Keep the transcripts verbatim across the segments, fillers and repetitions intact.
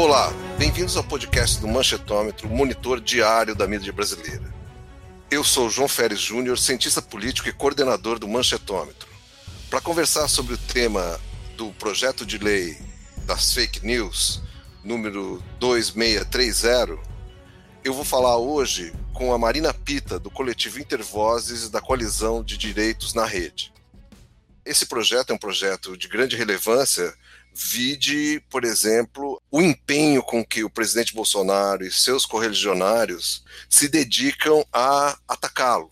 Olá, bem-vindos ao podcast do Manchetômetro, monitor diário da mídia brasileira. Eu sou João Feres Júnior, cientista político e coordenador do Manchetômetro. Para conversar sobre o tema do projeto de lei das fake news, número dois seis três zero, eu vou falar hoje com a Marina Pita, do coletivo Intervozes da Coalizão de Direitos na Rede. Esse projeto é um projeto de grande relevância. Vide, por exemplo, o empenho com que o presidente Bolsonaro e seus correligionários se dedicam a atacá-lo.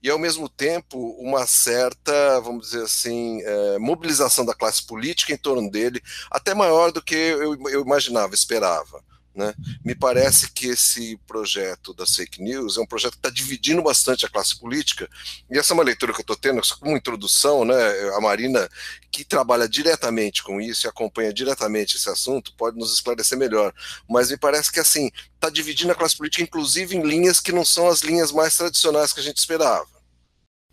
E, ao mesmo tempo, uma certa, vamos dizer assim, é, mobilização da classe política em torno dele, até maior do que eu, eu imaginava, esperava. Né? Me parece que esse projeto das fake news é um projeto que está dividindo bastante a classe política, e essa é uma leitura que eu estou tendo, como introdução, né? A Marina, que trabalha diretamente com isso e acompanha diretamente esse assunto, pode nos esclarecer melhor, mas me parece que assim está dividindo a classe política, inclusive em linhas que não são as linhas mais tradicionais que a gente esperava.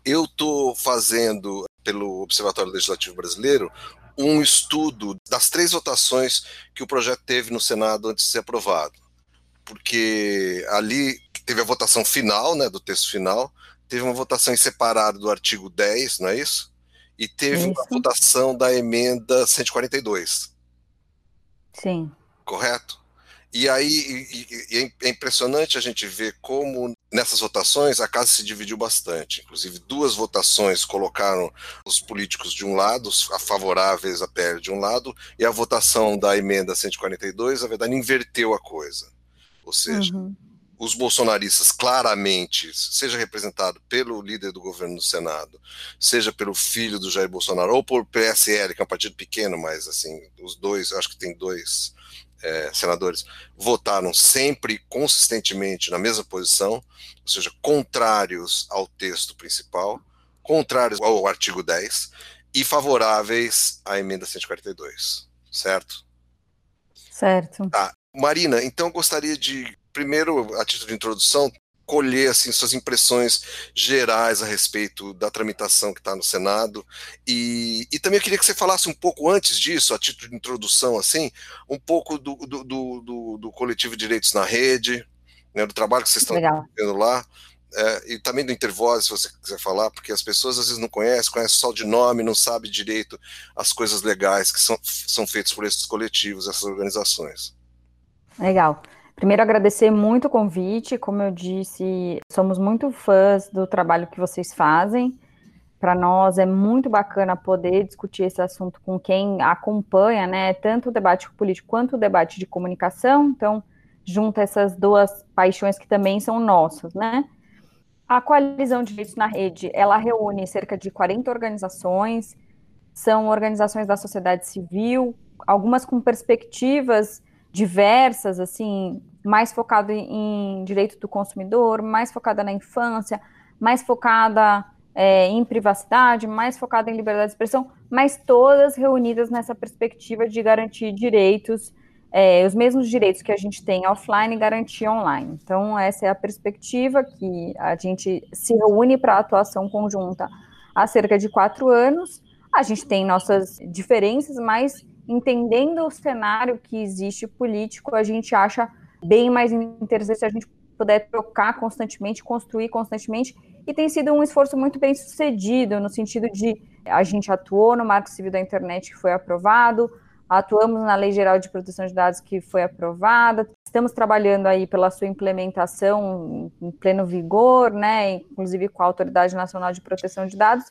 Eu estou fazendo, pelo Observatório Legislativo Brasileiro, um estudo das três votações que o projeto teve no Senado antes de ser aprovado, porque ali teve a votação final, né, do texto final, teve uma votação em separado do artigo dez, não é isso? E teve isso. Uma votação da emenda cento e quarenta e dois. Sim. Correto? E aí e, e é impressionante a gente ver como nessas votações a casa se dividiu bastante. Inclusive duas votações colocaram os políticos de um lado, os favoráveis à P L de um lado, e a votação da emenda cento e quarenta e dois, na verdade, inverteu a coisa. Ou seja, uhum. Os bolsonaristas claramente, seja representado pelo líder do governo do Senado, seja pelo filho do Jair Bolsonaro, ou por P S L, que é um partido pequeno, mas assim, os dois, acho que tem dois... É, senadores, votaram sempre consistentemente na mesma posição, ou seja, contrários ao texto principal, contrários ao artigo dez e favoráveis à emenda cento e quarenta e dois, certo? Certo. Tá. Marina, então eu gostaria de, primeiro, a título de introdução, colher assim, suas impressões gerais a respeito da tramitação que está no Senado, e, e também eu queria que você falasse um pouco antes disso, a título de introdução, assim, um pouco do, do, do, do coletivo Direitos na Rede, né, do trabalho que vocês estão fazendo lá, é, e também do Intervozes, se você quiser falar, porque as pessoas às vezes não conhecem, conhecem só de nome, não sabem direito as coisas legais que são, são feitas por esses coletivos, essas organizações. Legal. Primeiro, agradecer muito o convite. Como eu disse, somos muito fãs do trabalho que vocês fazem. Para nós é muito bacana poder discutir esse assunto com quem acompanha, né, tanto o debate político quanto o debate de comunicação. Então, junta essas duas paixões que também são nossas, né? A Coalizão de Direitos na Rede, ela reúne cerca de quarenta organizações, são organizações da sociedade civil, algumas com perspectivas diversas, assim, mais focada em direito do consumidor, mais focada na infância, mais focada é, em privacidade, mais focada em liberdade de expressão, mas todas reunidas nessa perspectiva de garantir direitos, é, os mesmos direitos que a gente tem offline, garantir online. Então, essa é a perspectiva que a gente se reúne para atuação conjunta há cerca de quatro anos. A gente tem nossas diferenças, mas entendendo o cenário que existe político, a gente acha bem mais interessante se a gente puder trocar constantemente, construir constantemente, e tem sido um esforço muito bem sucedido, no sentido de a gente atuou no Marco Civil da Internet, que foi aprovado, atuamos na Lei Geral de Proteção de Dados, que foi aprovada, estamos trabalhando aí pela sua implementação em pleno vigor, né, inclusive com a Autoridade Nacional de Proteção de Dados,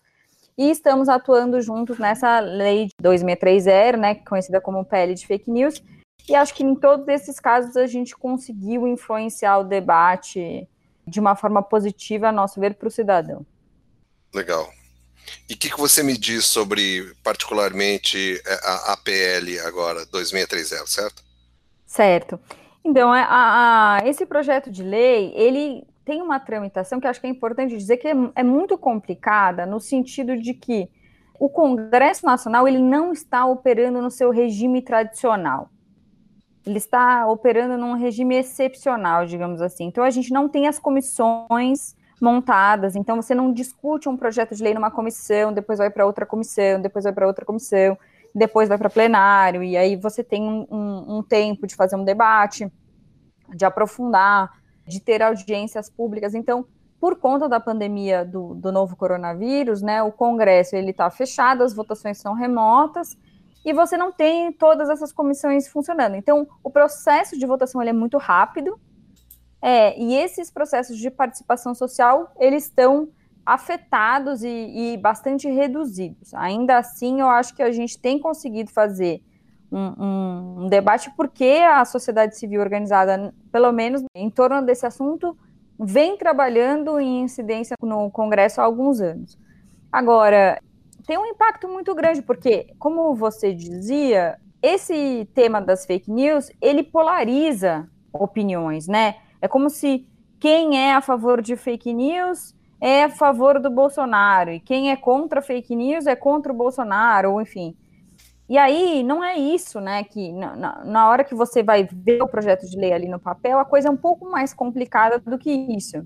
e estamos atuando juntos nessa lei dois seis três zero, né, conhecida como P L de Fake News, e acho que em todos esses casos a gente conseguiu influenciar o debate de uma forma positiva, a nosso ver, para o cidadão. Legal. E o que, que você me diz sobre, particularmente, a P L agora, dois seis três zero, certo? Certo. Então, a, a, esse projeto de lei, ele... tem uma tramitação que acho que é importante dizer que é, é muito complicada, no sentido de que o Congresso Nacional ele não está operando no seu regime tradicional. Ele está operando num regime excepcional, digamos assim. Então, a gente não tem as comissões montadas, então você não discute um projeto de lei numa comissão, depois vai para outra comissão, depois vai para outra comissão, depois vai para plenário, e aí você tem um, um, um tempo de fazer um debate, de aprofundar, de ter audiências públicas. Então, por conta da pandemia do, do novo coronavírus, né, o Congresso ele está fechado, as votações são remotas, e você não tem todas essas comissões funcionando. Então, o processo de votação ele é muito rápido, é, e esses processos de participação social, eles estão afetados e, e bastante reduzidos. Ainda assim, eu acho que a gente tem conseguido fazer um, um debate, porque a sociedade civil organizada, pelo menos em torno desse assunto, vem trabalhando em incidência no Congresso há alguns anos. Agora, tem um impacto muito grande, porque, como você dizia, esse tema das fake news, ele polariza opiniões, né? É como se quem é a favor de fake news é a favor do Bolsonaro, e quem é contra fake news é contra o Bolsonaro, ou enfim. E aí, não é isso, né, que na, na, na hora que você vai ver o projeto de lei ali no papel, a coisa é um pouco mais complicada do que isso.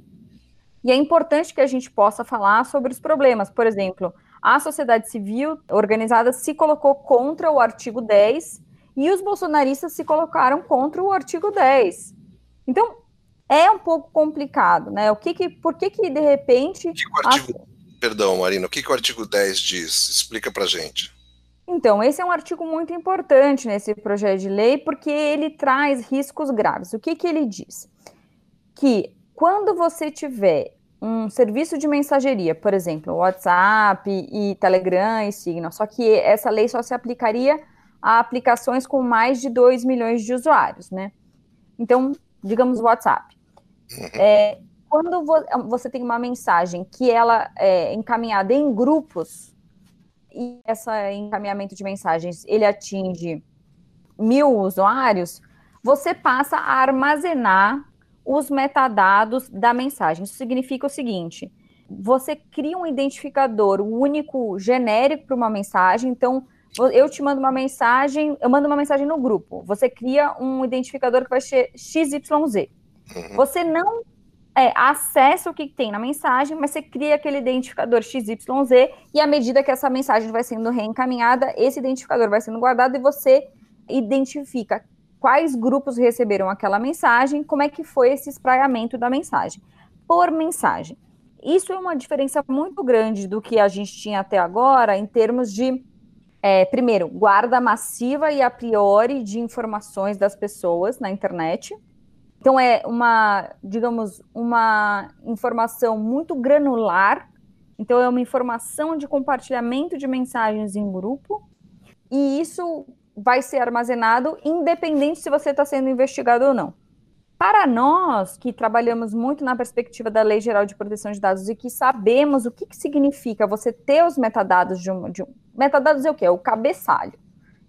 E é importante que a gente possa falar sobre os problemas. Por exemplo, a sociedade civil organizada se colocou contra o artigo dez, e os bolsonaristas se colocaram contra o artigo dez. Então, é um pouco complicado, né? O que que, por que que, de repente... O que que o artigo, a... Perdão, Marina, o que que o artigo dez diz? Explica pra gente. Então, esse é um artigo muito importante nesse projeto de lei, porque ele traz riscos graves. O que que ele diz? Que quando você tiver um serviço de mensageria, por exemplo, WhatsApp e Telegram e Signal, só que essa lei só se aplicaria a aplicações com mais de dois milhões de usuários, né? Então, digamos o WhatsApp. É, quando vo- você tem uma mensagem que ela é encaminhada em grupos, e esse encaminhamento de mensagens ele atinge mil usuários, você passa a armazenar os metadados da mensagem. Isso significa o seguinte: você cria um identificador único, genérico para uma mensagem. Então, eu te mando uma mensagem, eu mando uma mensagem no grupo, você cria um identificador que vai ser X Y Z. Você não é, acessa o que tem na mensagem, mas você cria aquele identificador X Y Z, e à medida que essa mensagem vai sendo reencaminhada, esse identificador vai sendo guardado, e você identifica quais grupos receberam aquela mensagem, como é que foi esse espraiamento da mensagem, por mensagem. Isso é uma diferença muito grande do que a gente tinha até agora, em termos de, é, primeiro, guarda massiva e a priori de informações das pessoas na internet. Então, é uma, digamos, uma informação muito granular. Então, é uma informação de compartilhamento de mensagens em grupo. E isso vai ser armazenado independente se você está sendo investigado ou não. Para nós, que trabalhamos muito na perspectiva da Lei Geral de Proteção de Dados e que sabemos o que, que significa você ter os metadados de um... De um metadados é o quê? É o cabeçalho.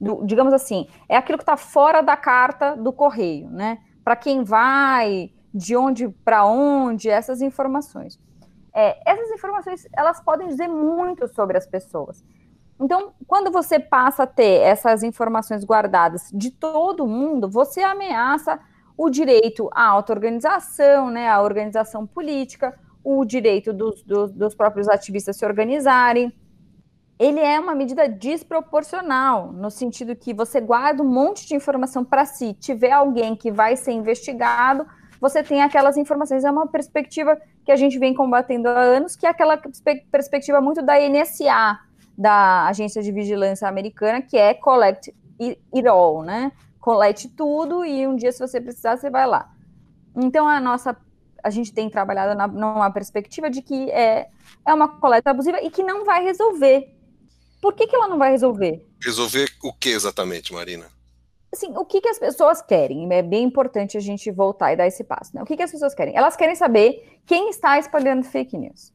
Do, digamos assim, é aquilo que está fora da carta do correio, né? Para quem vai, de onde para onde, essas informações. É, essas informações, elas podem dizer muito sobre as pessoas. Então, quando você passa a ter essas informações guardadas de todo mundo, você ameaça o direito à auto-organização, né, à organização política, o direito dos, dos, dos próprios ativistas se organizarem. Ele é uma medida desproporcional, no sentido que você guarda um monte de informação para si. Tiver alguém que vai ser investigado, você tem aquelas informações. É uma perspectiva que a gente vem combatendo há anos, que é aquela perspectiva muito da N S A, da Agência de Vigilância Americana, que é collect it all, né? Colete tudo, e um dia, se você precisar, você vai lá. Então, a nossa... a gente tem trabalhado na, numa perspectiva de que é, é uma coleta abusiva e que não vai resolver. Por que que ela não vai resolver? Resolver o que exatamente, Marina? Assim, o que que as pessoas querem? É bem importante a gente voltar e dar esse passo, né? O que que as pessoas querem? Elas querem saber quem está espalhando fake news.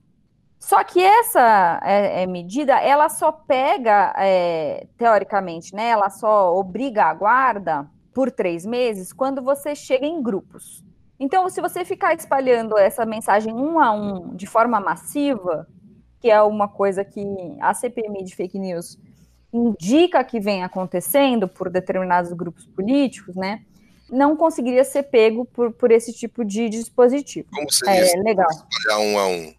Só que essa é, é, medida, ela só pega, é, teoricamente, né? Ela só obriga a guarda por três meses quando você chega em grupos. Então, se você ficar espalhando essa mensagem um a um, de forma massiva, que é uma coisa que a C P M I de fake news indica que vem acontecendo por determinados grupos políticos, né, não conseguiria ser pego por, por esse tipo de dispositivo. Como seria é, legal. Espalhar um a um?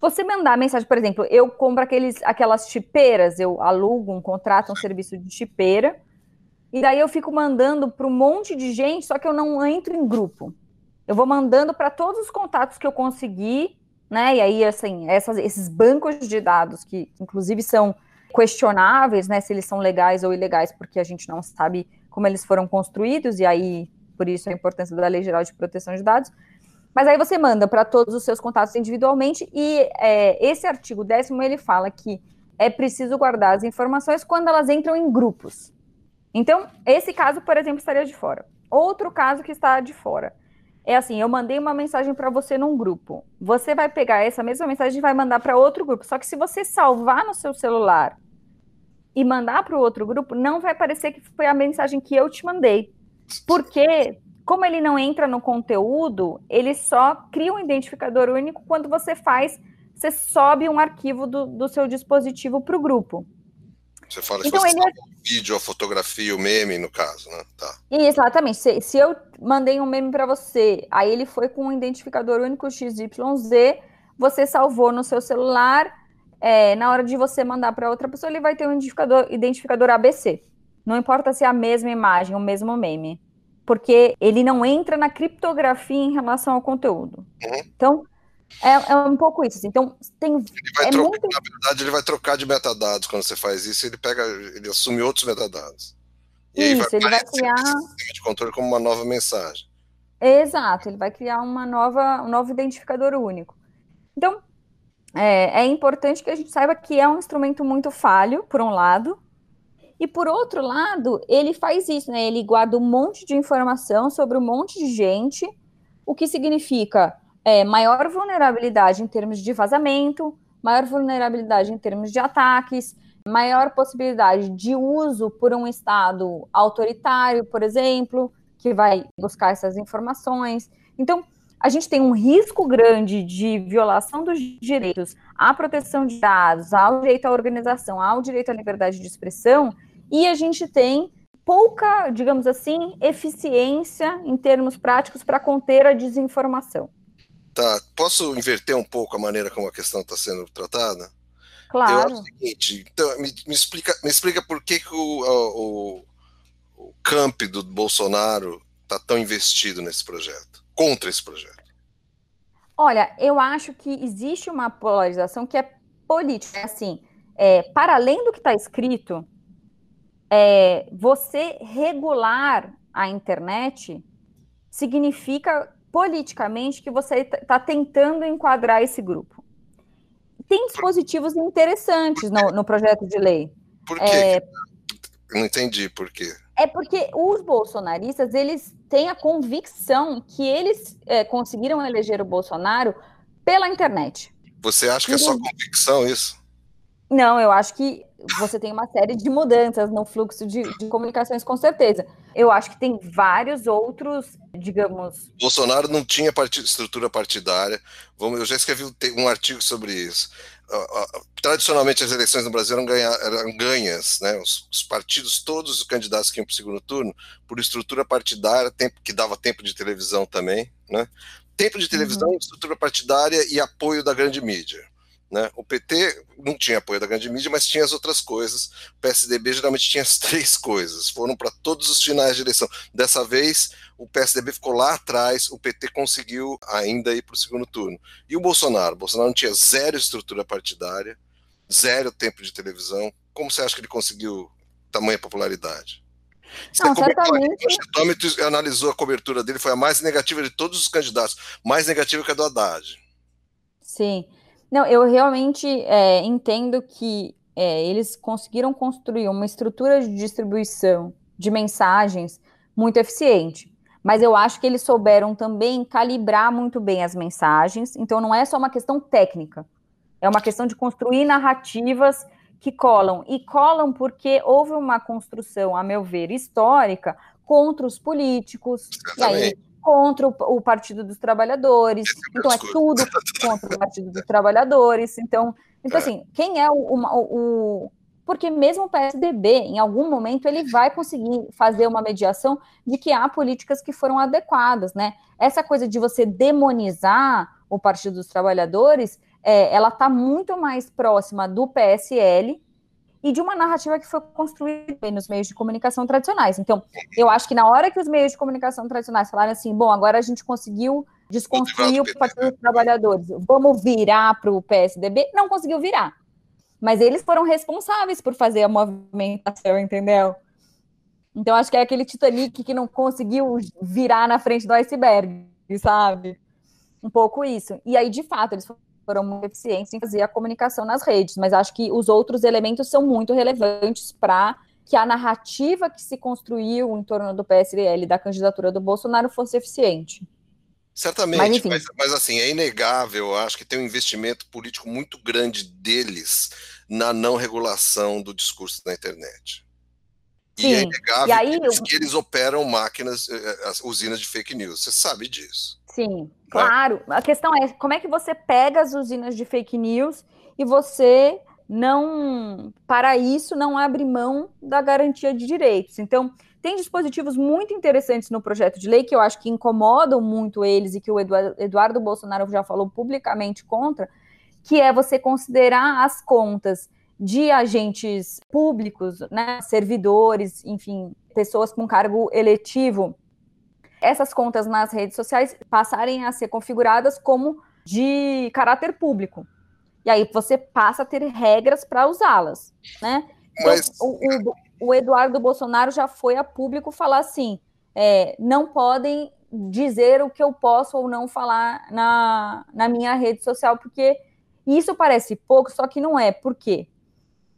Você mandar mensagem, por exemplo, eu compro aqueles, aquelas chipeiras, eu alugo um contrato, um serviço de chipeira, e daí eu fico mandando para um monte de gente, só que eu não entro em grupo. Eu vou mandando para todos os contatos que eu consegui, né? E aí, assim, essas, esses bancos de dados, que inclusive são questionáveis, né? Se eles são legais ou ilegais, porque a gente não sabe como eles foram construídos, e aí, por isso, a importância da Lei Geral de Proteção de Dados. Mas aí você manda para todos os seus contatos individualmente e é, esse artigo décimo, ele fala que é preciso guardar as informações quando elas entram em grupos. Então, esse caso, por exemplo, estaria de fora. Outro caso que está de fora é assim, eu mandei uma mensagem para você num grupo. Você vai pegar essa mesma mensagem e vai mandar para outro grupo. Só que se você salvar no seu celular e mandar para o outro grupo, não vai parecer que foi a mensagem que eu te mandei. Porque... como ele não entra no conteúdo, ele só cria um identificador único quando você faz, você sobe um arquivo do, do seu dispositivo para o grupo. Você fala então, se você ele... um vídeo, a fotografia, o meme, no caso, né? Tá. Exatamente. Se, se eu mandei um meme para você, aí ele foi com um identificador único X Y Z, você salvou no seu celular, é, na hora de você mandar para outra pessoa, ele vai ter um identificador, identificador A B C. Não importa se é a mesma imagem, o mesmo meme. Porque ele não entra na criptografia em relação ao conteúdo. Uhum. Então, é, é um pouco isso. Então, tem, ele vai é trocar, muito... Na verdade, ele vai trocar de metadados quando você faz isso, ele pega, ele assume outros metadados. E isso, aí vai ele vai criar... esse sistema de controle como uma nova mensagem. Exato, ele vai criar uma nova, um novo identificador único. Então, é, é importante que a gente saiba que é um instrumento muito falho, por um lado. E, por outro lado, ele faz isso, né? Ele guarda um monte de informação sobre um monte de gente, o que significa é, maior vulnerabilidade em termos de vazamento, maior vulnerabilidade em termos de ataques, maior possibilidade de uso por um Estado autoritário, por exemplo, que vai buscar essas informações. Então, a gente tem um risco grande de violação dos direitos à proteção de dados, ao direito à organização, ao direito à liberdade de expressão, e a gente tem pouca, digamos assim, eficiência em termos práticos para conter a desinformação. Tá, posso inverter um pouco a maneira como a questão está sendo tratada? Claro. Eu acho o seguinte, então, me, me, explica, me explica por que, que o, o, o camp do Bolsonaro está tão investido nesse projeto, contra esse projeto. Olha, eu acho que existe uma polarização que é política. É assim, é, para além do que está escrito, É, você regular a internet significa politicamente que você está tentando enquadrar esse grupo. Tem dispositivos interessantes no, no projeto de lei. Por quê? É, não entendi por quê. É porque os bolsonaristas, eles têm a convicção que eles é, conseguiram eleger o Bolsonaro pela internet. Você acha que é só convicção isso? Não, eu acho que você tem uma série de mudanças no fluxo de, de comunicações, com certeza. Eu acho que tem vários outros, digamos... Bolsonaro não tinha partid- estrutura partidária. Vamos, eu já escrevi um artigo sobre isso. Uh, uh, tradicionalmente, as eleições no Brasil eram, ganha, eram ganhas, né? Os, os partidos, todos os candidatos que iam para o segundo turno, por estrutura partidária, tempo, que dava tempo de televisão também, né? Tempo de televisão, uhum. Estrutura partidária e apoio da grande mídia. Né? O P T não tinha apoio da grande mídia, mas tinha as outras coisas. O P S D B geralmente tinha as três coisas, foram para todos os finais de eleição. Dessa vez, o P S D B ficou lá atrás, o P T conseguiu ainda ir para o segundo turno. E o Bolsonaro? O Bolsonaro não tinha zero estrutura partidária, zero tempo de televisão. Como você acha que ele conseguiu tamanha popularidade? Não, certamente... O Manchetômetro analisou a cobertura dele, foi a mais negativa de todos os candidatos, mais negativa que a do Haddad. Sim. Não, eu realmente é, entendo que é, eles conseguiram construir uma estrutura de distribuição de mensagens muito eficiente, mas eu acho que eles souberam também calibrar muito bem as mensagens, então não é só uma questão técnica, é uma questão de construir narrativas que colam, e colam porque houve uma construção, a meu ver, histórica contra os políticos, e aí... contra o, o Partido dos Trabalhadores, então é tudo contra o Partido dos Trabalhadores, então, então assim, quem é o, o, o... Porque mesmo o P S D B, em algum momento, ele vai conseguir fazer uma mediação de que há políticas que foram adequadas, né? Essa coisa de você demonizar o Partido dos Trabalhadores é, ela está muito mais próxima do P S L e de uma narrativa que foi construída nos meios de comunicação tradicionais. Então, eu acho que na hora que os meios de comunicação tradicionais falaram assim, bom, agora a gente conseguiu desconstruir o Partido dos Trabalhadores, vamos virar para o P S D B, não conseguiu virar. Mas eles foram responsáveis por fazer a movimentação, entendeu? Então, acho que é aquele Titanic que não conseguiu virar na frente do iceberg, sabe? Um pouco isso. E aí, de fato, eles foram muito eficientes em fazer a comunicação nas redes, mas acho que os outros elementos são muito relevantes para que a narrativa que se construiu em torno do P S L e da candidatura do Bolsonaro fosse eficiente. Certamente, mas, mas, mas assim, é inegável, acho que tem um investimento político muito grande deles na não regulação do discurso na internet. Sim. E é inegável e aí, que eles operam máquinas, usinas de fake news, você sabe disso. Sim, claro. Mas... a questão é, como é que você pega as usinas de fake news e você não, para isso, não abre mão da garantia de direitos? Então... tem dispositivos muito interessantes no projeto de lei que eu acho que incomodam muito eles e que o Eduardo Bolsonaro já falou publicamente contra, que é você considerar as contas de agentes públicos, né, servidores, enfim, pessoas com cargo eletivo, essas contas nas redes sociais passarem a ser configuradas como de caráter público. E aí você passa a ter regras para usá-las, né? Mas... Então, o, o... o Eduardo Bolsonaro já foi a público falar assim, é, não podem dizer o que eu posso ou não falar na, na minha rede social, porque isso parece pouco, só que não é. Por quê?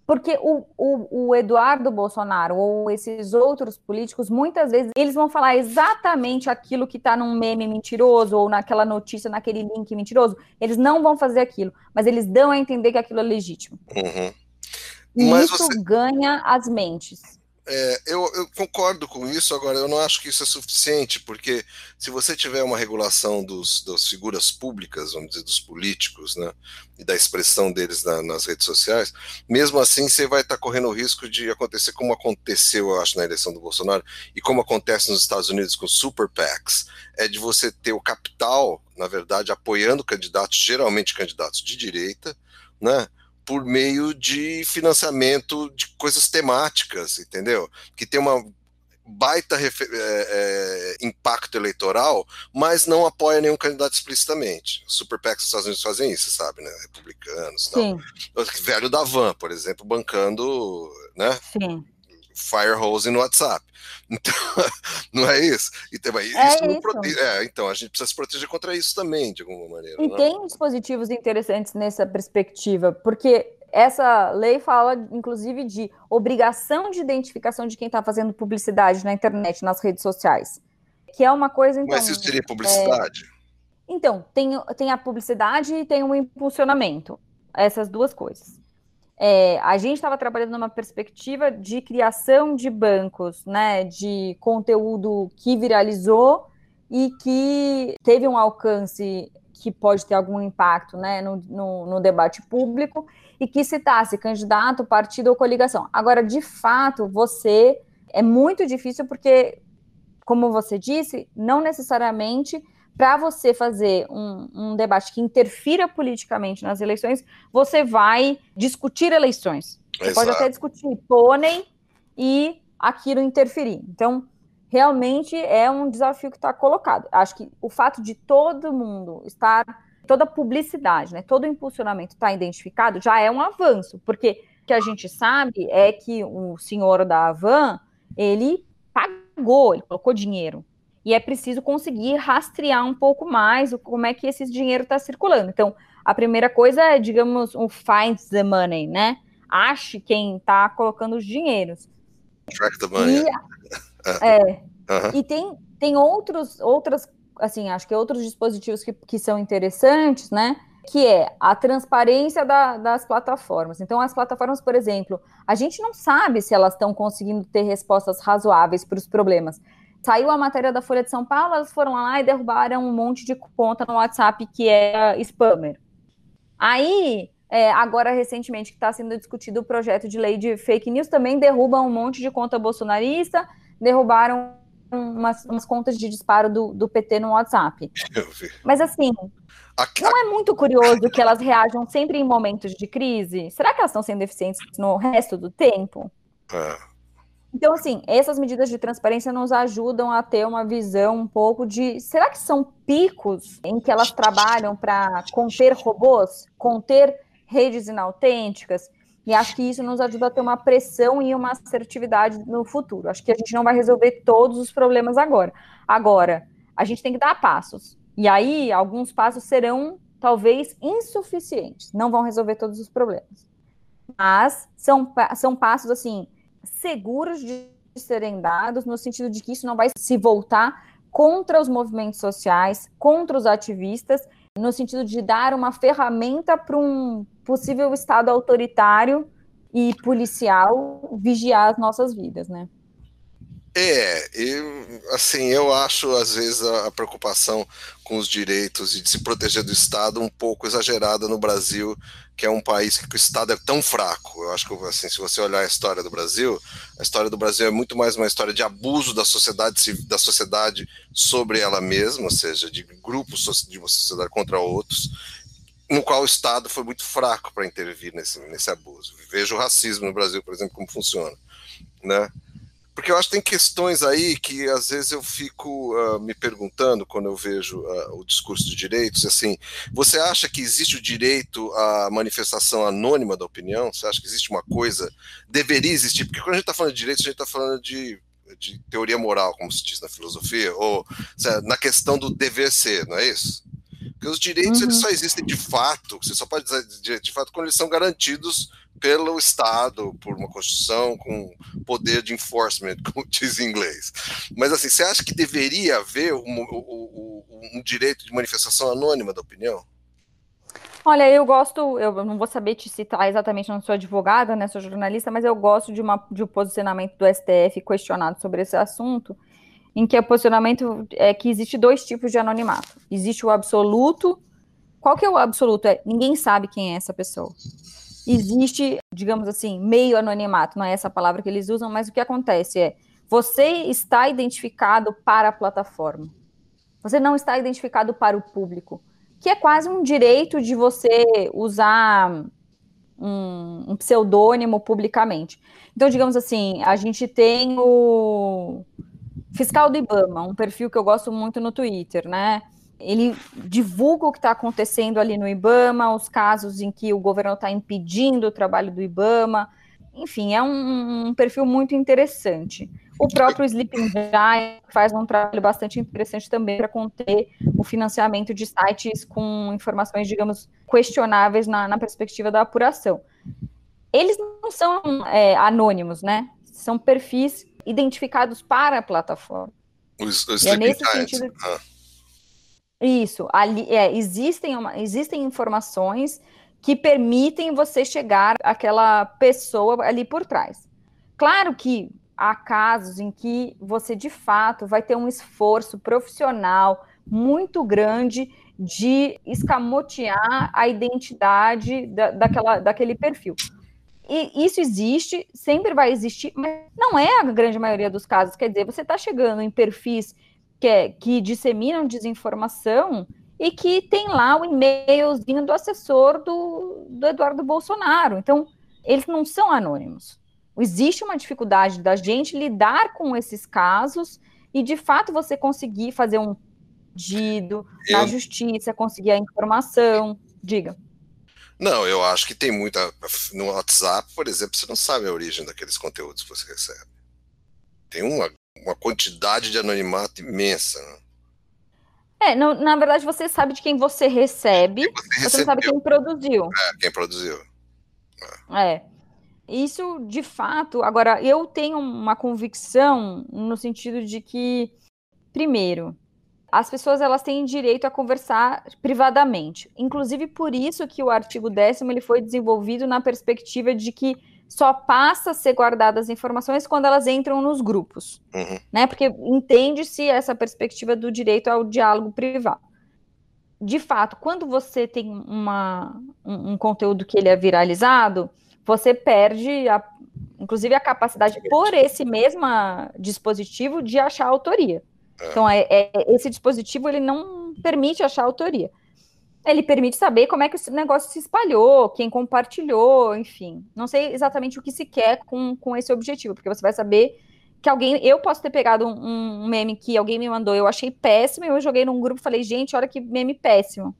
Porque o, o, o Eduardo Bolsonaro ou esses outros políticos, muitas vezes, eles vão falar exatamente aquilo que está num meme mentiroso ou naquela notícia, naquele link mentiroso. Eles não vão fazer aquilo, mas eles dão a entender que aquilo é legítimo. Uhum. Mas isso você... ganha as mentes. É, eu, eu concordo com isso, agora eu não acho que isso é suficiente, porque se você tiver uma regulação dos, das figuras públicas, vamos dizer, dos políticos, né, e da expressão deles na, nas redes sociais, mesmo assim você vai estar correndo o risco de acontecer como aconteceu, eu acho, na eleição do Bolsonaro, e como acontece nos Estados Unidos com super PACs, é de você ter o capital, na verdade, apoiando candidatos, geralmente candidatos de direita, né, por meio de financiamento de coisas temáticas, entendeu? Que tem uma baita refer- é, é, impacto eleitoral, mas não apoia nenhum candidato explicitamente. Os super PACs dos Estados Unidos fazem isso, sabe, né? Republicanos e tal. O velho da Havan, por exemplo, bancando, né? Sim. Firehose no WhatsApp. Então, não é isso? Então, isso, é não isso. Prote... É, então, a gente precisa se proteger contra isso também, de alguma maneira. E não? Tem dispositivos interessantes nessa perspectiva, porque essa lei fala, inclusive, de obrigação de identificação de quem está fazendo publicidade na internet, nas redes sociais, que é uma coisa... Então, mas isso seria publicidade? É... Então, tem, tem a publicidade e tem o impulsionamento. Essas duas coisas. É, a gente estava trabalhando numa perspectiva de criação de bancos, né, de conteúdo que viralizou e que teve um alcance que pode ter algum impacto, né, no, no, no debate público e que citasse candidato, partido ou coligação. Agora, de fato, você é muito difícil porque, como você disse, não necessariamente... para você fazer um, um debate que interfira politicamente nas eleições, você vai discutir eleições. Você Exato. Pode até discutir pônei e aquilo interferir. Então, realmente é um desafio que está colocado. Acho que o fato de todo mundo estar, toda publicidade, né, todo impulsionamento estar identificado já é um avanço, porque o que a gente sabe é que o senhor da Havan, ele pagou, ele colocou dinheiro. E é preciso conseguir rastrear um pouco mais o, como é que esse dinheiro está circulando. Então, a primeira coisa é, digamos, um find the money, né? Ache quem está colocando os dinheiros. Track the money. E, é, uh-huh. e tem, tem outros, outras, assim, acho que outros dispositivos que, que são interessantes, né? Que é a transparência da, das plataformas. Então, as plataformas, por exemplo, a gente não sabe se elas estão conseguindo ter respostas razoáveis para os problemas. Saiu a matéria da Folha de São Paulo, elas foram lá e derrubaram um monte de conta no WhatsApp que era spammer. Aí, é, agora recentemente que está sendo discutido o projeto de lei de fake news, também derrubam um monte de conta bolsonarista, derrubaram umas, umas contas de disparo do, do P T no WhatsApp. Eu vi. Mas assim, a... não é muito curioso que elas reajam sempre em momentos de crise? Será que elas estão sendo eficientes no resto do tempo? É. Então, assim, essas medidas de transparência nos ajudam a ter uma visão um pouco de... Será que são picos em que elas trabalham para conter robôs? Conter redes inautênticas? E acho que isso nos ajuda a ter uma pressão e uma assertividade no futuro. Acho que a gente não vai resolver todos os problemas agora. Agora, a gente tem que dar passos. E aí, alguns passos serão, talvez, insuficientes. Não vão resolver todos os problemas. Mas são, são passos, assim... seguros de serem dados, no sentido de que isso não vai se voltar contra os movimentos sociais, contra os ativistas, no sentido de dar uma ferramenta para um possível Estado autoritário e policial vigiar as nossas vidas, né? É, eu, assim, eu acho, às vezes, a, a preocupação com os direitos e de se proteger do Estado um pouco exagerada no Brasil, que é um país que o Estado é tão fraco. Eu acho que, assim, se você olhar a história do Brasil, a história do Brasil é muito mais uma história de abuso da sociedade, da sociedade sobre ela mesma, ou seja, de grupos de uma sociedade contra outros, no qual o Estado foi muito fraco para intervir nesse, nesse abuso. Veja o racismo no Brasil, por exemplo, como funciona, né? Porque eu acho que tem questões aí que às vezes eu fico uh, me perguntando quando eu vejo uh, o discurso de direitos, assim, você acha que existe o direito à manifestação anônima da opinião? Você acha que existe uma coisa, deveria existir? Porque quando a gente está falando de direitos, a gente está falando de, de teoria moral, como se diz na filosofia, ou seja, na questão do dever ser, não é isso? Porque os direitos, uhum, eles só existem de fato, você só pode dizer de fato quando eles são garantidos pelo Estado, por uma Constituição com poder de enforcement, como diz em inglês. Mas assim, você acha que deveria haver um, um, um direito de manifestação anônima da opinião? Olha, eu gosto, eu não vou saber te citar exatamente, não sou advogada, né, sou jornalista, mas eu gosto de, uma, de um posicionamento do S T F questionado sobre esse assunto, em que o posicionamento é que existe dois tipos de anonimato. Existe o absoluto. Qual que é o absoluto? É, ninguém sabe quem é essa pessoa. Existe, digamos assim, meio anonimato, não é essa a palavra que eles usam, mas o que acontece é, você está identificado para a plataforma, você não está identificado para o público, que é quase um direito de você usar um, um pseudônimo publicamente. Então, digamos assim, a gente tem o fiscal do Ibama, um perfil que eu gosto muito no Twitter, né? Ele divulga o que está acontecendo ali no Ibama, os casos em que o governo está impedindo o trabalho do Ibama. Enfim, é um, um perfil muito interessante. O próprio Sleeping Giants faz um trabalho bastante interessante também para conter o financiamento de sites com informações, digamos, questionáveis na, na perspectiva da apuração. Eles não são é, anônimos, né? São perfis identificados para a plataforma. Os, os é nesse sentido... Isso, ali, é, existem, uma, existem informações que permitem você chegar àquela pessoa ali por trás. Claro que há casos em que você, de fato, vai ter um esforço profissional muito grande de escamotear a identidade da, daquela, daquele perfil. E isso existe, sempre vai existir, mas não é a grande maioria dos casos. Quer dizer, você está chegando em perfis Que, é, que disseminam desinformação e que tem lá o e-mailzinho do assessor do, do Eduardo Bolsonaro. Então, eles não são anônimos. Existe uma dificuldade da gente lidar com esses casos e, de fato, você conseguir fazer um pedido na Eu... justiça, conseguir a informação. Diga. Não, eu acho que tem muita... No WhatsApp, por exemplo, você não sabe a origem daqueles conteúdos que você recebe. Tem uma... uma quantidade de anonimato imensa. É, não, na verdade você sabe de quem você recebe, quem você, você não sabe quem produziu. É, quem produziu. É. é. Isso, de fato, agora, eu tenho uma convicção no sentido de que, primeiro, as pessoas elas têm direito a conversar privadamente. Inclusive, por isso que o artigo décimo ele foi desenvolvido na perspectiva de que só passa a ser guardadas as informações quando elas entram nos grupos, uhum, né? Porque entende-se essa perspectiva do direito ao diálogo privado. De fato, quando você tem uma, um, um conteúdo que ele é viralizado, você perde, a, inclusive, a capacidade por esse mesmo dispositivo de achar a autoria. Então, é, é, esse dispositivo ele não permite achar a autoria. Ele permite saber como é que esse negócio se espalhou, quem compartilhou, enfim. Não sei exatamente o que se quer com, com esse objetivo, porque você vai saber que alguém... Eu posso ter pegado um, um meme que alguém me mandou, eu achei péssimo, eu joguei num grupo e falei, gente, olha que meme péssimo.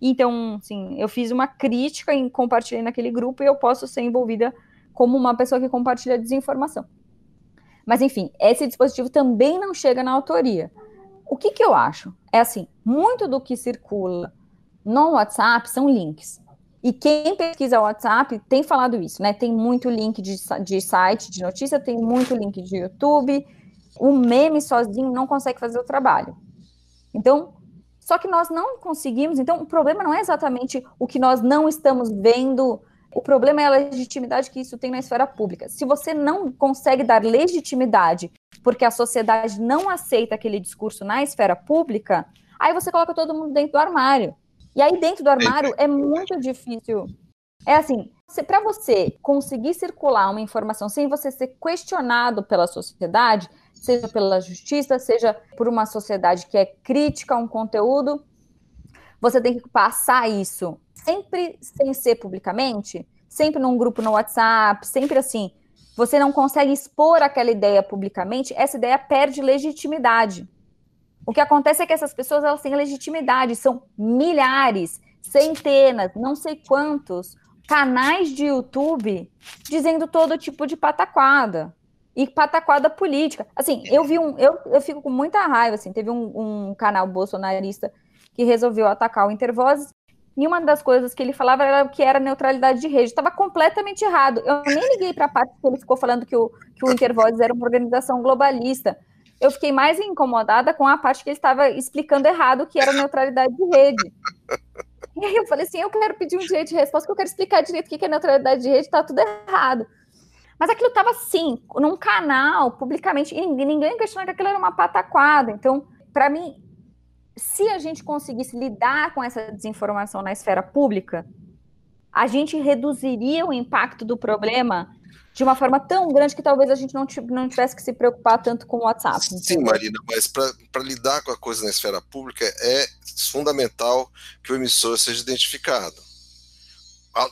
Então, assim, eu fiz uma crítica e compartilhei naquele grupo e eu posso ser envolvida como uma pessoa que compartilha desinformação. Mas, enfim, esse dispositivo também não chega na autoria. O que que eu acho? É assim, muito do que circula no WhatsApp são links. E quem pesquisa o WhatsApp tem falado isso, né? Tem muito link de, de site, de notícia, tem muito link de YouTube. O meme sozinho não consegue fazer o trabalho. Então, só que nós não conseguimos... Então, o problema não é exatamente o que nós não estamos vendo. O problema é a legitimidade que isso tem na esfera pública. Se você não consegue dar legitimidade porque a sociedade não aceita aquele discurso na esfera pública, aí você coloca todo mundo dentro do armário. E aí, dentro do armário, é muito difícil. É assim, para você conseguir circular uma informação sem você ser questionado pela sociedade, seja pela justiça, seja por uma sociedade que é crítica a um conteúdo, você tem que passar isso sempre sem ser publicamente, sempre num grupo no WhatsApp, sempre assim. Você não consegue expor aquela ideia publicamente, essa ideia perde legitimidade. O que acontece é que essas pessoas, elas têm legitimidade, são milhares, centenas, não sei quantos canais de YouTube dizendo todo tipo de pataquada, e pataquada política. Assim, eu vi um, eu, eu fico com muita raiva, assim, teve um, um canal bolsonarista que resolveu atacar o Intervozes, e uma das coisas que ele falava era que era neutralidade de rede. Estava completamente errado. Eu nem liguei para a parte que ele ficou falando que o, que o Intervozes era uma organização globalista. Eu fiquei mais incomodada com a parte que ele estava explicando errado, que era neutralidade de rede. E aí eu falei assim, eu quero pedir um direito de resposta, que eu quero explicar direito o que é neutralidade de rede, está tudo errado. Mas aquilo estava assim, num canal, publicamente, e ninguém questionava que aquilo era uma pataquada. Então, para mim, se a gente conseguisse lidar com essa desinformação na esfera pública, a gente reduziria o impacto do problema de uma forma tão grande que talvez a gente não, não tivesse que se preocupar tanto com o WhatsApp. Sim, Marina, mas para lidar com a coisa na esfera pública é fundamental que o emissor seja identificado.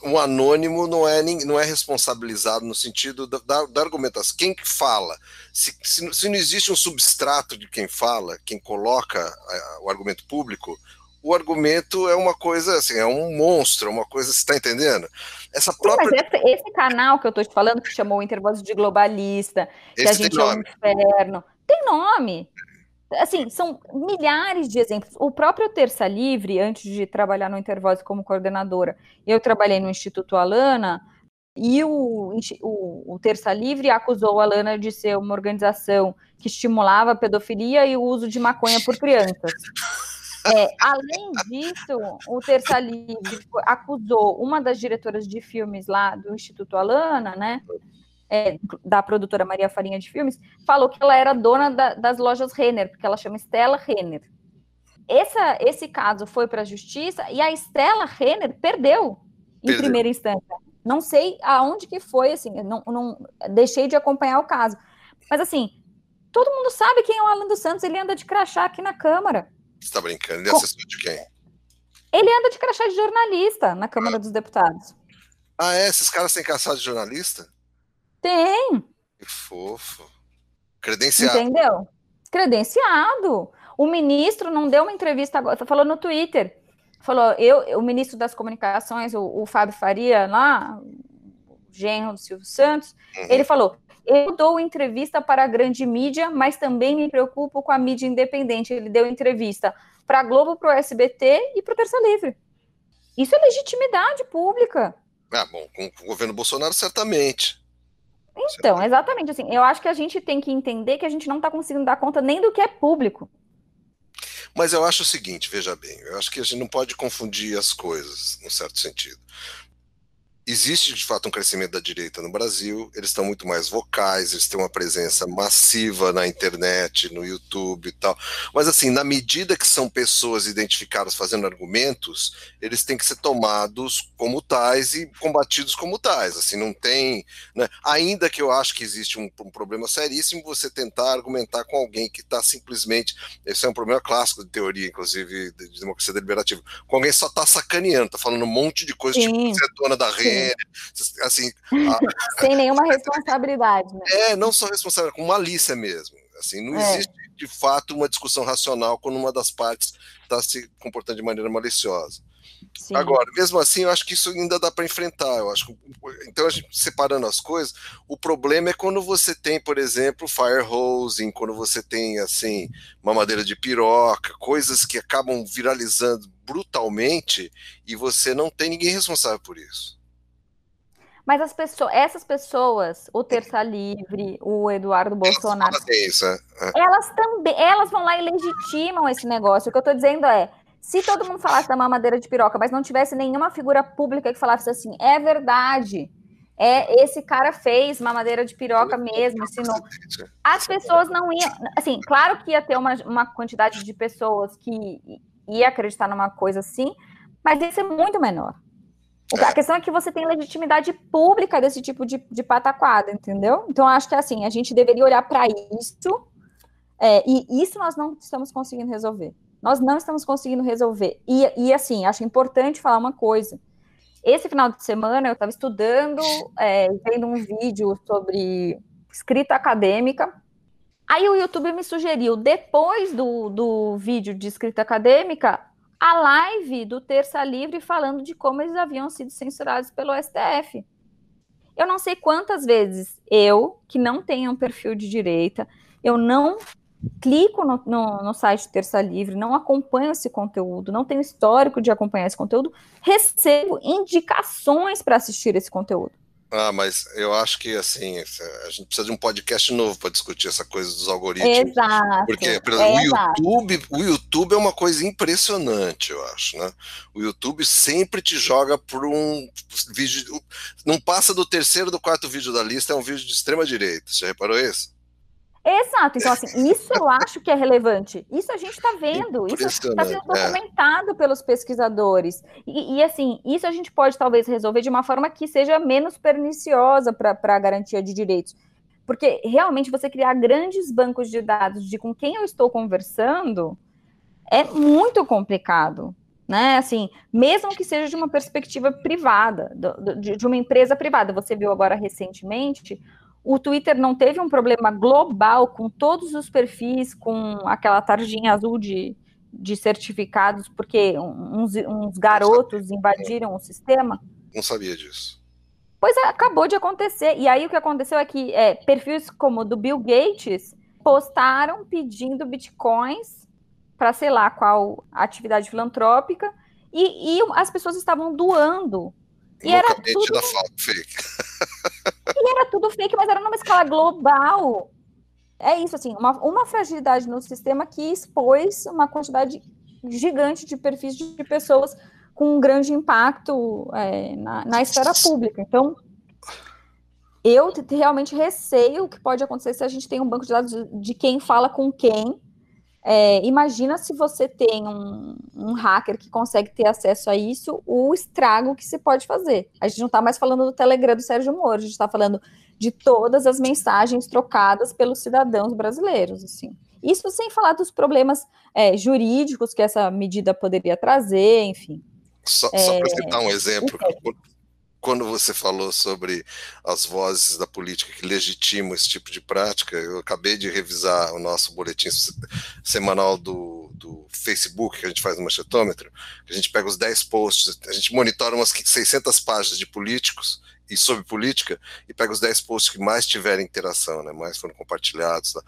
Um anônimo não é, não é responsabilizado no sentido da, da, da argumentação. Quem que fala? Se, se, se não existe um substrato de quem fala, quem coloca a, o argumento público, o argumento é uma coisa, assim, é um monstro, é uma coisa, você está entendendo? Essa própria... Sim, mas esse, esse canal que eu estou te falando, que chamou o Intervozes de globalista, que esse a gente é um inferno, tem nome. Assim, são milhares de exemplos. O próprio Terça Livre, antes de trabalhar no Intervozes como coordenadora, eu trabalhei no Instituto Alana, e o, o, o Terça Livre acusou a Alana de ser uma organização que estimulava a pedofilia e o uso de maconha por crianças. É, além disso, o Terça Livre acusou uma das diretoras de filmes lá do Instituto Alana, né, é, da produtora Maria Farinha de Filmes, falou que ela era dona da, das lojas Renner, porque ela chama Stella Renner. Essa, esse caso foi para a justiça e a Stella Renner perdeu em perdeu. primeira instância. Não sei aonde que foi, assim, não, não, deixei de acompanhar o caso. Mas, assim, todo mundo sabe quem é o Alan dos Santos, ele anda de crachá aqui na Câmara. Você está brincando? Ele é assessor de quem? Ele anda de crachá de jornalista na Câmara ah. dos Deputados. Ah, é? Esses caras têm crachá de jornalista? Tem. Que fofo. Credenciado. Entendeu? Credenciado. O ministro não deu uma entrevista agora, falou no Twitter. Falou, eu, o ministro das comunicações, o, o Fábio Faria, lá, o genro do Silvio Santos, uhum. ele falou... Eu dou entrevista para a grande mídia, mas também me preocupo com a mídia independente. Ele deu entrevista para a Globo, para o S B T e para o Terça Livre. Isso é legitimidade pública. Ah, bom, com o governo Bolsonaro, certamente. Então, certamente. Exatamente. Assim, eu acho que a gente tem que entender que a gente não está conseguindo dar conta nem do que é público. Mas eu acho o seguinte, veja bem, eu acho que a gente não pode confundir as coisas, num certo sentido. Existe, de fato, um crescimento da direita no Brasil, eles estão muito mais vocais, eles têm uma presença massiva na internet, no YouTube e tal, mas assim, na medida que são pessoas identificadas fazendo argumentos, eles têm que ser tomados como tais e combatidos como tais, assim, não tem, né? Ainda que eu acho que existe um, um problema seríssimo você tentar argumentar com alguém que está simplesmente, esse é um problema clássico de teoria, inclusive, de democracia deliberativa, com alguém que só está sacaneando, está falando um monte de coisa, sim, tipo, você é dona da rede, assim, a... sem nenhuma responsabilidade, né? É, não só responsabilidade, com malícia mesmo, assim, não é. Existe de fato uma discussão racional quando uma das partes está se comportando de maneira maliciosa. Sim. Agora, mesmo assim, eu acho que isso ainda dá para enfrentar, eu acho que, então, a gente separando as coisas, o problema é quando você tem, por exemplo, firehosing, quando você tem, assim, mamadeira de piroca, coisas que acabam viralizando brutalmente e você não tem ninguém responsável por isso. Mas as pessoas, essas pessoas, o Terça Livre, o Eduardo Bolsonaro, elas, isso, é. elas também, elas vão lá e legitimam esse negócio. O que eu estou dizendo é, se todo mundo falasse da mamadeira de piroca, mas não tivesse nenhuma figura pública que falasse assim, é verdade, é, esse cara fez mamadeira de piroca mesmo, ensinou. As pessoas não iam, assim, claro que ia ter uma, uma quantidade de pessoas que ia acreditar numa coisa assim, mas ia ser muito menor. A questão é que você tem legitimidade pública desse tipo de, de pataquada, entendeu? Então, acho que assim, a gente deveria olhar para isso, é, e isso nós não estamos conseguindo resolver. Nós não estamos conseguindo resolver. E, e assim, acho importante falar uma coisa. Esse final de semana, eu estava estudando, é, vendo um vídeo sobre escrita acadêmica. Aí o YouTube me sugeriu, depois do, do vídeo de escrita acadêmica, a live do Terça Livre falando de como eles haviam sido censurados pelo S T F. Eu não sei quantas vezes eu, que não tenho um perfil de direita, eu não clico no, no, no site Terça Livre, não acompanho esse conteúdo, não tenho histórico de acompanhar esse conteúdo, recebo indicações para assistir esse conteúdo. Ah, mas eu acho que, assim, a gente precisa de um podcast novo para discutir essa coisa dos algoritmos. Exato. Porque, por exemplo, é, o, YouTube, exato. o YouTube é uma coisa impressionante, eu acho, né? O YouTube sempre te joga por um vídeo... Não passa do terceiro, do quarto vídeo da lista, é um vídeo de extrema-direita. Você já reparou isso? Exato. Então, assim, isso eu acho que é relevante. Isso a gente está vendo. Isso está sendo documentado é. pelos pesquisadores. E, e, assim, isso a gente pode, talvez, resolver de uma forma que seja menos perniciosa para a garantia de direitos. Porque, realmente, você criar grandes bancos de dados de com quem eu estou conversando é muito complicado, né? Assim, mesmo que seja de uma perspectiva privada, de, de uma empresa privada. Você viu agora, recentemente... O Twitter não teve um problema global com todos os perfis, com aquela tarjinha azul de, de certificados, porque uns, uns garotos invadiram o sistema? Não sabia disso. Pois é, acabou de acontecer. E aí o que aconteceu é que é, perfis como o do Bill Gates postaram pedindo bitcoins para sei lá qual atividade filantrópica e, e as pessoas estavam doando. E era tudo... da fake. E era tudo fake, mas era numa escala global. É isso, assim, uma, uma fragilidade no sistema que expôs uma quantidade gigante de perfis de pessoas com um grande impacto é, na, na esfera pública. Então, eu realmente receio o que pode acontecer se a gente tem um banco de dados de quem fala com quem. É, imagina se você tem um, um hacker que consegue ter acesso a isso, o estrago que se pode fazer. A gente não está mais falando do Telegram do Sérgio Moro, a gente está falando de todas as mensagens trocadas pelos cidadãos brasileiros. Assim. Isso sem falar dos problemas é, jurídicos que essa medida poderia trazer, enfim. Só, é, só para citar um exemplo... Quando você falou sobre as vozes da política que legitimam esse tipo de prática, eu acabei de revisar o nosso boletim semanal do, do Facebook, que a gente faz no Manchetômetro, que a gente pega os dez posts, a gente monitora umas seiscentas páginas de políticos e sobre política, e pega os dez posts que mais tiveram interação, né, mais foram compartilhados, tá?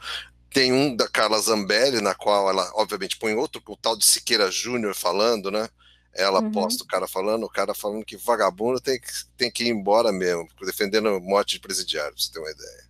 Tem um da Carla Zambelli, na qual ela, obviamente, põe outro, o tal de Siqueira Júnior falando, né? Ela uhum. posta o cara falando, o cara falando que vagabundo tem que, tem que ir embora mesmo, defendendo morte de presidiário, pra você ter uma ideia.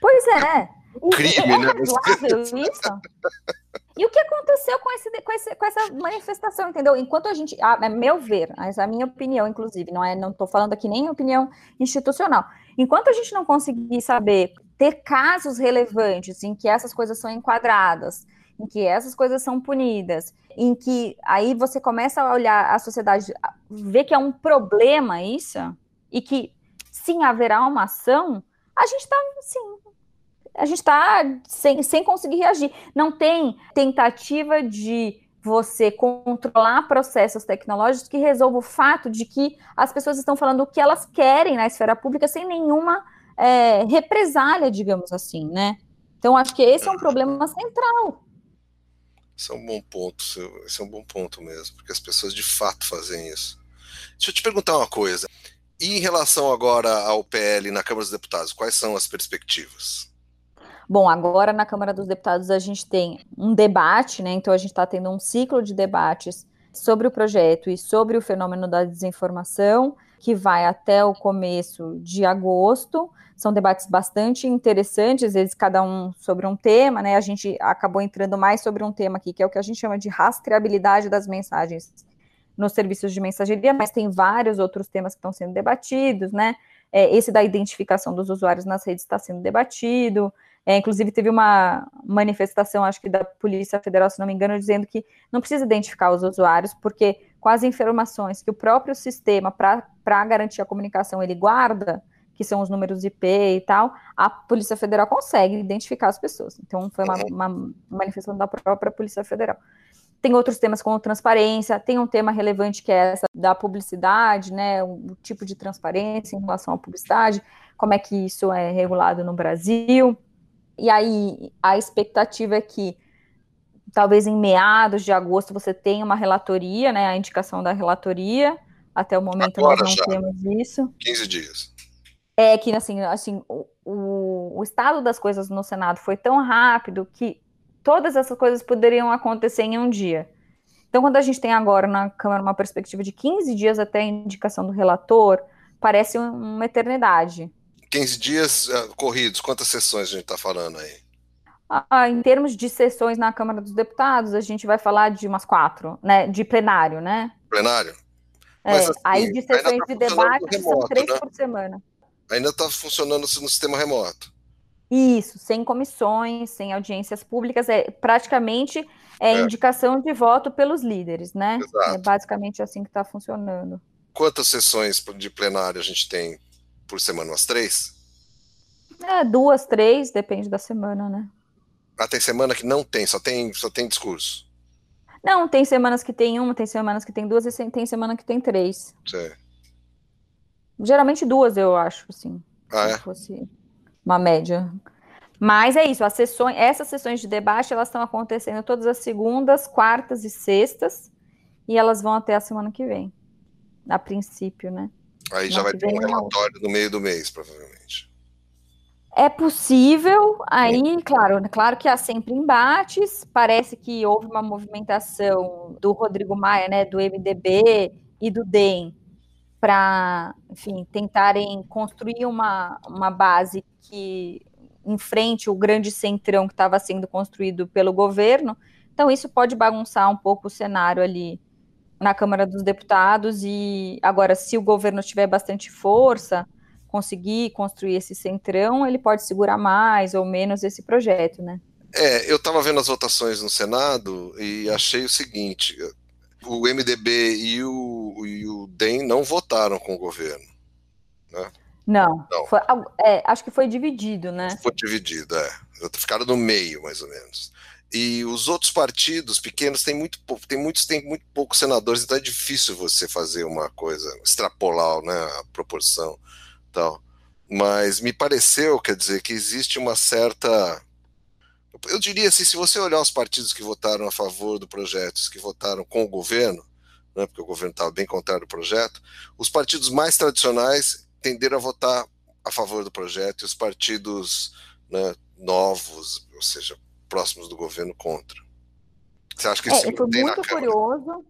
Pois é. é um crime, é, né? É razoável isso? E o que aconteceu com, esse, com, esse, com essa manifestação, entendeu? Enquanto a gente, a, a meu ver, a minha opinião, inclusive, não é, não estou falando aqui nem opinião institucional, enquanto a gente não conseguir saber, ter casos relevantes em que essas coisas são enquadradas, em que essas coisas são punidas, em que aí você começa a olhar a sociedade, ver que é um problema isso, e que sim, haverá uma ação, a gente está, sim... a gente está sem, sem conseguir reagir. Não tem tentativa de você controlar processos tecnológicos que resolva o fato de que as pessoas estão falando o que elas querem na esfera pública sem nenhuma é, represália, digamos assim, né? Então, acho que esse é um problema central. Esse é um bom ponto, esse é um bom ponto mesmo, porque as pessoas de fato fazem isso. Deixa eu te perguntar uma coisa. E em relação agora ao P L na Câmara dos Deputados, quais são as perspectivas? Bom, agora na Câmara dos Deputados a gente tem um debate, né? Então a gente está tendo um ciclo de debates sobre o projeto e sobre o fenômeno da desinformação, que vai até o começo de agosto. São debates bastante interessantes, eles cada um sobre um tema, né? A gente acabou entrando mais sobre um tema aqui, que é o que a gente chama de rastreabilidade das mensagens nos serviços de mensageria, mas tem vários outros temas que estão sendo debatidos, né? Esse da identificação dos usuários nas redes está sendo debatido. É, inclusive, teve uma manifestação, acho que da Polícia Federal, se não me engano, dizendo que não precisa identificar os usuários, porque com as informações que o próprio sistema, para garantir a comunicação, ele guarda, que são os números I P e tal, a Polícia Federal consegue identificar as pessoas. Então, foi uma, uma manifestação da própria Polícia Federal. Tem outros temas como transparência, tem um tema relevante que é essa da publicidade, né, o tipo de transparência em relação à publicidade, como é que isso é regulado no Brasil. E aí, a expectativa é que, talvez em meados de agosto, você tenha uma relatoria, né, a indicação da relatoria. Até o momento agora nós não já temos isso. quinze dias. É que, assim, assim o, o, o estado das coisas no Senado foi tão rápido que todas essas coisas poderiam acontecer em um dia. Então, quando a gente tem agora na Câmara uma perspectiva de quinze dias até a indicação do relator, parece uma eternidade. quinze dias uh, corridos, quantas sessões a gente está falando aí? Ah, em termos de sessões na Câmara dos Deputados, a gente vai falar de umas quatro, né? De plenário, né? Plenário? É, mas, assim, aí de sessões tá de debate remoto, são três, né, por semana. Ainda está funcionando no sistema remoto. Isso, sem comissões, sem audiências públicas, é praticamente é, é. indicação de voto pelos líderes, né? Exato. É basicamente assim que está funcionando. Quantas sessões de plenário a gente tem por semana? Umas três? É, duas, três, depende da semana, né? Ah, tem semana que não tem, só tem, só tem discurso? Não, tem semanas que tem uma, tem semanas que tem duas, e tem semana que tem três. Sim. Geralmente duas, eu acho, assim. Ah, se é? fosse uma média. Mas é isso, as sessões, essas sessões de debate, elas estão acontecendo todas as segundas, quartas e sextas, e elas vão até a semana que vem, a princípio, né? Aí já vai ter um relatório no meio do mês, provavelmente. É possível, aí, claro, claro que há sempre embates, parece que houve uma movimentação do Rodrigo Maia, né, do M D B e do D E M, para, enfim, tentarem construir uma, uma base que enfrente o grande centrão que estava sendo construído pelo governo, então isso pode bagunçar um pouco o cenário ali na Câmara dos Deputados. E agora, se o governo tiver bastante força, conseguir construir esse centrão, ele pode segurar mais ou menos esse projeto, né? É, eu estava vendo as votações no Senado e achei o seguinte, o M D B e o, e o D E M não votaram com o governo, né? Não, não. Foi, é, acho que foi dividido, né? Foi dividido, é. Ficaram no meio, mais ou menos. E os outros partidos pequenos têm muito pouco, tem muitos têm muito poucos senadores, então é difícil você fazer uma coisa, extrapolar, né, a proporção e tal. Mas me pareceu, quer dizer, que existe uma certa... Eu diria assim, se você olhar os partidos que votaram a favor do projeto, os que votaram com o governo, né, porque o governo estava bem contrário do projeto, os partidos mais tradicionais tenderam a votar a favor do projeto e os partidos, né, novos, ou seja, próximos do governo contra. Você acha que isso é, se mantém na Câmara? Foi muito curioso.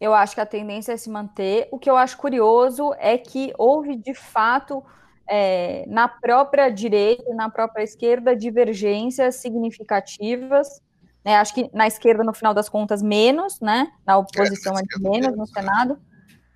Eu acho que a tendência é se manter. O que eu acho curioso é que houve, de fato, é, na própria direita e na própria esquerda, divergências significativas Né? Acho que na esquerda, no final das contas, menos, né? Na oposição, é, é menos, menos, no Senado.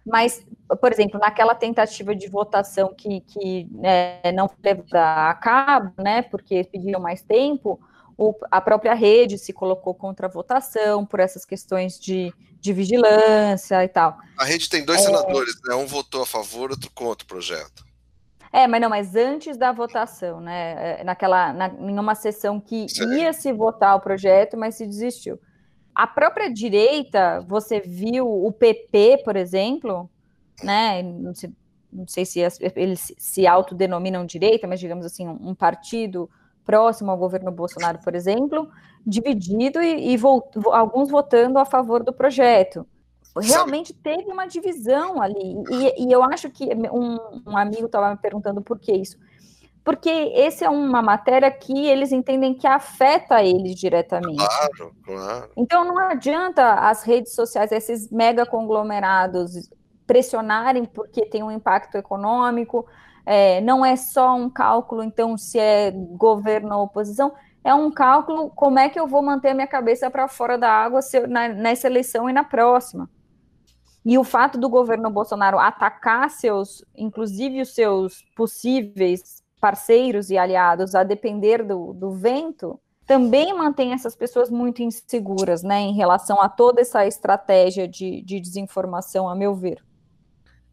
Mas, por exemplo, naquela tentativa de votação que, que é, não foi levada a cabo, né, porque pediram mais tempo, o, a própria rede se colocou contra a votação por essas questões de, de vigilância e tal. A rede tem dois é, senadores, né? Um votou a favor, outro contra o projeto. É, mas não, mas antes da votação, né, naquela, na, em uma sessão que Sim. ia se votar o projeto, mas se desistiu. A própria direita, você viu o P P, por exemplo, né? Não sei, não sei se eles se autodenominam direita, mas digamos assim, um partido próximo ao governo Bolsonaro, por exemplo, dividido e, e vo, alguns votando a favor do projeto. Realmente teve uma divisão ali. E, e eu acho que um, um amigo estava me perguntando por que isso. Porque essa é uma matéria que eles entendem que afeta eles diretamente. Claro, claro. Então não adianta as redes sociais, esses mega conglomerados, pressionarem porque tem um impacto econômico, é, não é só um cálculo, então, se é governo ou oposição, é um cálculo, como é que eu vou manter a minha cabeça para fora da água se eu, na, nessa eleição e na próxima. E o fato do governo Bolsonaro atacar seus, inclusive os seus possíveis parceiros e aliados, a depender do, do vento, também mantém essas pessoas muito inseguras, né, em relação a toda essa estratégia de, de desinformação, a meu ver.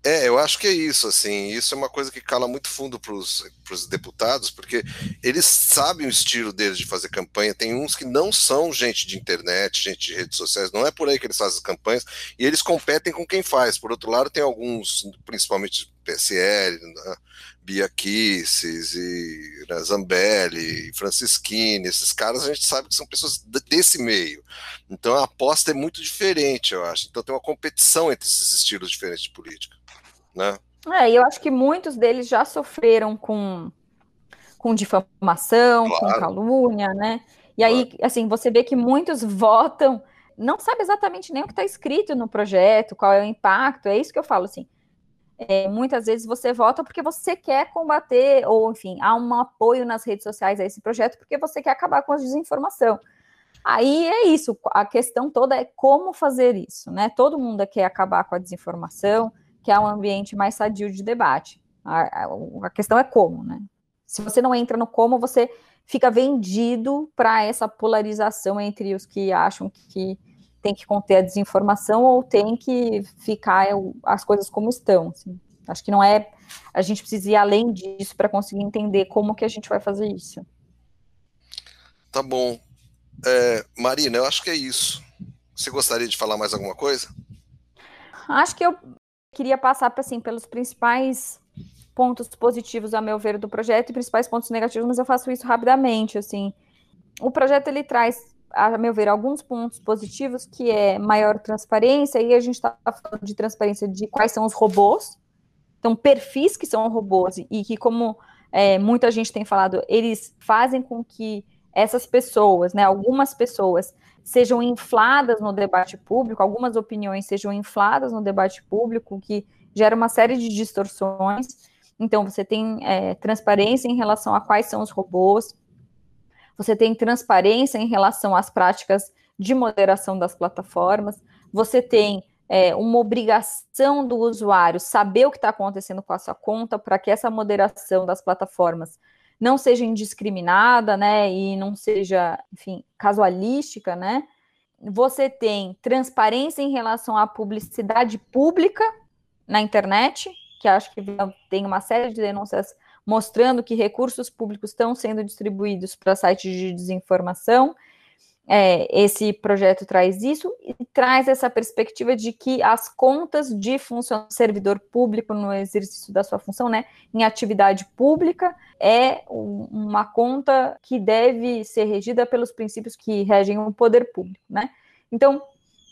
É, eu acho que é isso, assim, isso é uma coisa que cala muito fundo para os deputados, porque eles sabem o estilo deles de fazer campanha, tem uns que não são gente de internet, gente de redes sociais, não é por aí que eles fazem as campanhas, e eles competem com quem faz. Por outro lado, tem alguns, principalmente P S L, né, Bia Kisses, e, né, Zambelli, Francisquini, esses caras a gente sabe que são pessoas desse meio. Então a aposta é muito diferente, eu acho. Então tem uma competição entre esses estilos diferentes de política. Né? É, eu acho que muitos deles já sofreram com, com difamação, claro, com calúnia, né? E claro, aí, assim, você vê que muitos votam, não sabe exatamente nem o que está escrito no projeto, qual é o impacto, é isso que eu falo, assim. É, muitas vezes você vota porque você quer combater, ou enfim, há um apoio nas redes sociais a esse projeto porque você quer acabar com a desinformação. Aí é isso, a questão toda é como fazer isso, né? Todo mundo quer acabar com a desinformação, quer um ambiente mais sadio de debate. A, a, a questão é como, né? Se você não entra no como, você fica vendido para essa polarização entre os que acham que tem que conter a desinformação ou tem que ficar as coisas como estão. Assim. Acho que não é... A gente precisa ir além disso para conseguir entender como que a gente vai fazer isso. Tá bom. É, Marina, eu acho que é isso. Você gostaria de falar mais alguma coisa? Acho que eu queria passar assim, pelos principais pontos positivos, a meu ver, do projeto e principais pontos negativos, mas eu faço isso rapidamente. Assim. O projeto, ele traz... a meu ver, alguns pontos positivos, que é maior transparência, e a gente está falando de transparência de quais são os robôs, então perfis que são robôs, e que, como é, muita gente tem falado, eles fazem com que essas pessoas, né, algumas pessoas, sejam infladas no debate público, algumas opiniões sejam infladas no debate público, que gera uma série de distorções. Então, você tem é, transparência em relação a quais são os robôs, você tem transparência em relação às práticas de moderação das plataformas, você tem é, uma obrigação do usuário saber o que está acontecendo com a sua conta para que essa moderação das plataformas não seja indiscriminada, né, e não seja, enfim, casualística, né? Você tem transparência em relação à publicidade pública na internet, que acho que tem uma série de denúncias mostrando que recursos públicos estão sendo distribuídos para sites de desinformação. É, esse projeto traz isso e traz essa perspectiva de que as contas de funcionário, servidor público no exercício da sua função, né, em atividade pública, é uma conta que deve ser regida pelos princípios que regem o poder público, né? Então,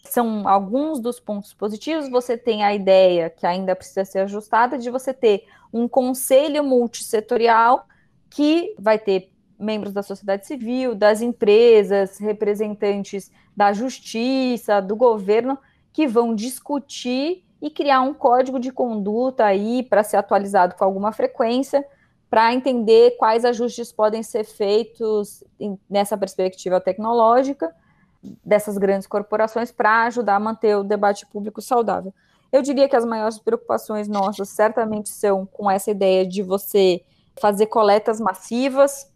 são alguns dos pontos positivos. Você tem a ideia, que ainda precisa ser ajustada, de você ter um conselho multissetorial que vai ter membros da sociedade civil, das empresas, representantes da justiça, do governo, que vão discutir e criar um código de conduta aí para ser atualizado com alguma frequência, para entender quais ajustes podem ser feitos nessa perspectiva tecnológica. dessas grandes corporações para ajudar a manter o debate público saudável. Eu diria que as maiores preocupações nossas certamente são com essa ideia de você fazer coletas massivas,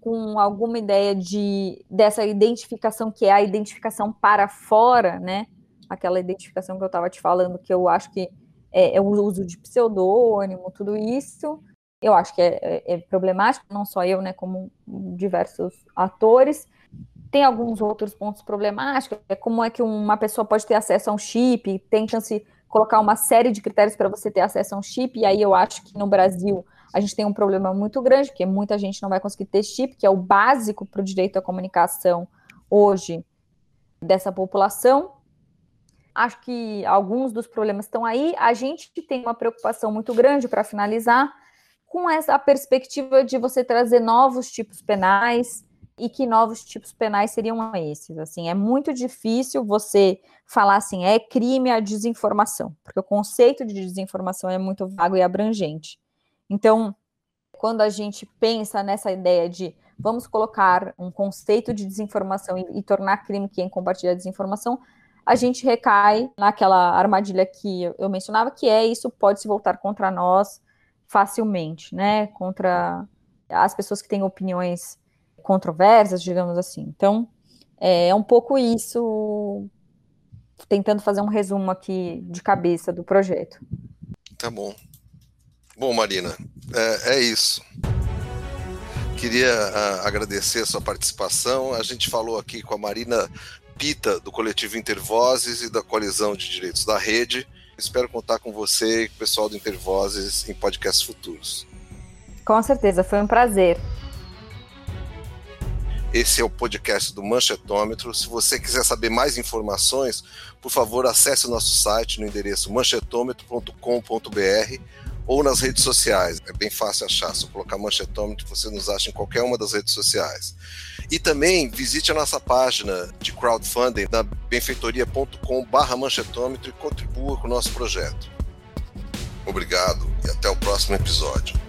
com alguma ideia de, dessa identificação que é a identificação para fora, né? Aquela identificação que eu estava te falando, que eu acho que é, é o uso de pseudônimo, tudo isso. Eu acho que é, é, é problemático, não só eu, né, como diversos atores. Tem alguns outros pontos problemáticos, é como é que uma pessoa pode ter acesso a um chip, tenta-se colocar uma série de critérios para você ter acesso a um chip, e aí eu acho que no Brasil a gente tem um problema muito grande, porque muita gente não vai conseguir ter chip, que é o básico para o direito à comunicação hoje dessa população. Acho que alguns dos problemas estão aí. A gente tem uma preocupação muito grande, para finalizar, com essa perspectiva de você trazer novos tipos penais, e que novos tipos penais seriam esses. Assim, é muito difícil você falar assim, é crime a desinformação, porque o conceito de desinformação é muito vago e abrangente. Então, quando a gente pensa nessa ideia de vamos colocar um conceito de desinformação e, e tornar crime quem compartilha a desinformação, a gente recai naquela armadilha que eu, eu mencionava, que é isso pode se voltar contra nós facilmente, né? Contra as pessoas que têm opiniões controversas, digamos assim. Então, é um pouco isso, tentando fazer um resumo aqui de cabeça do projeto. Tá bom. Bom, Marina, é, é isso. Queria a, agradecer a sua participação. A gente falou aqui com a Marina Pita, do coletivo Intervozes e da Coalizão de Direitos da Rede. Espero contar com você e com o pessoal do Intervozes em podcasts futuros. Com certeza, foi um prazer. Esse é o podcast do Manchetômetro. Se você quiser saber mais informações, por favor, acesse o nosso site no endereço manchetômetro ponto com ponto b r ou nas redes sociais. É bem fácil achar. Se colocar Manchetômetro, você nos acha em qualquer uma das redes sociais. E também visite a nossa página de crowdfunding na benfeitoria ponto com barra manchetômetro e contribua com o nosso projeto. Obrigado e até o próximo episódio.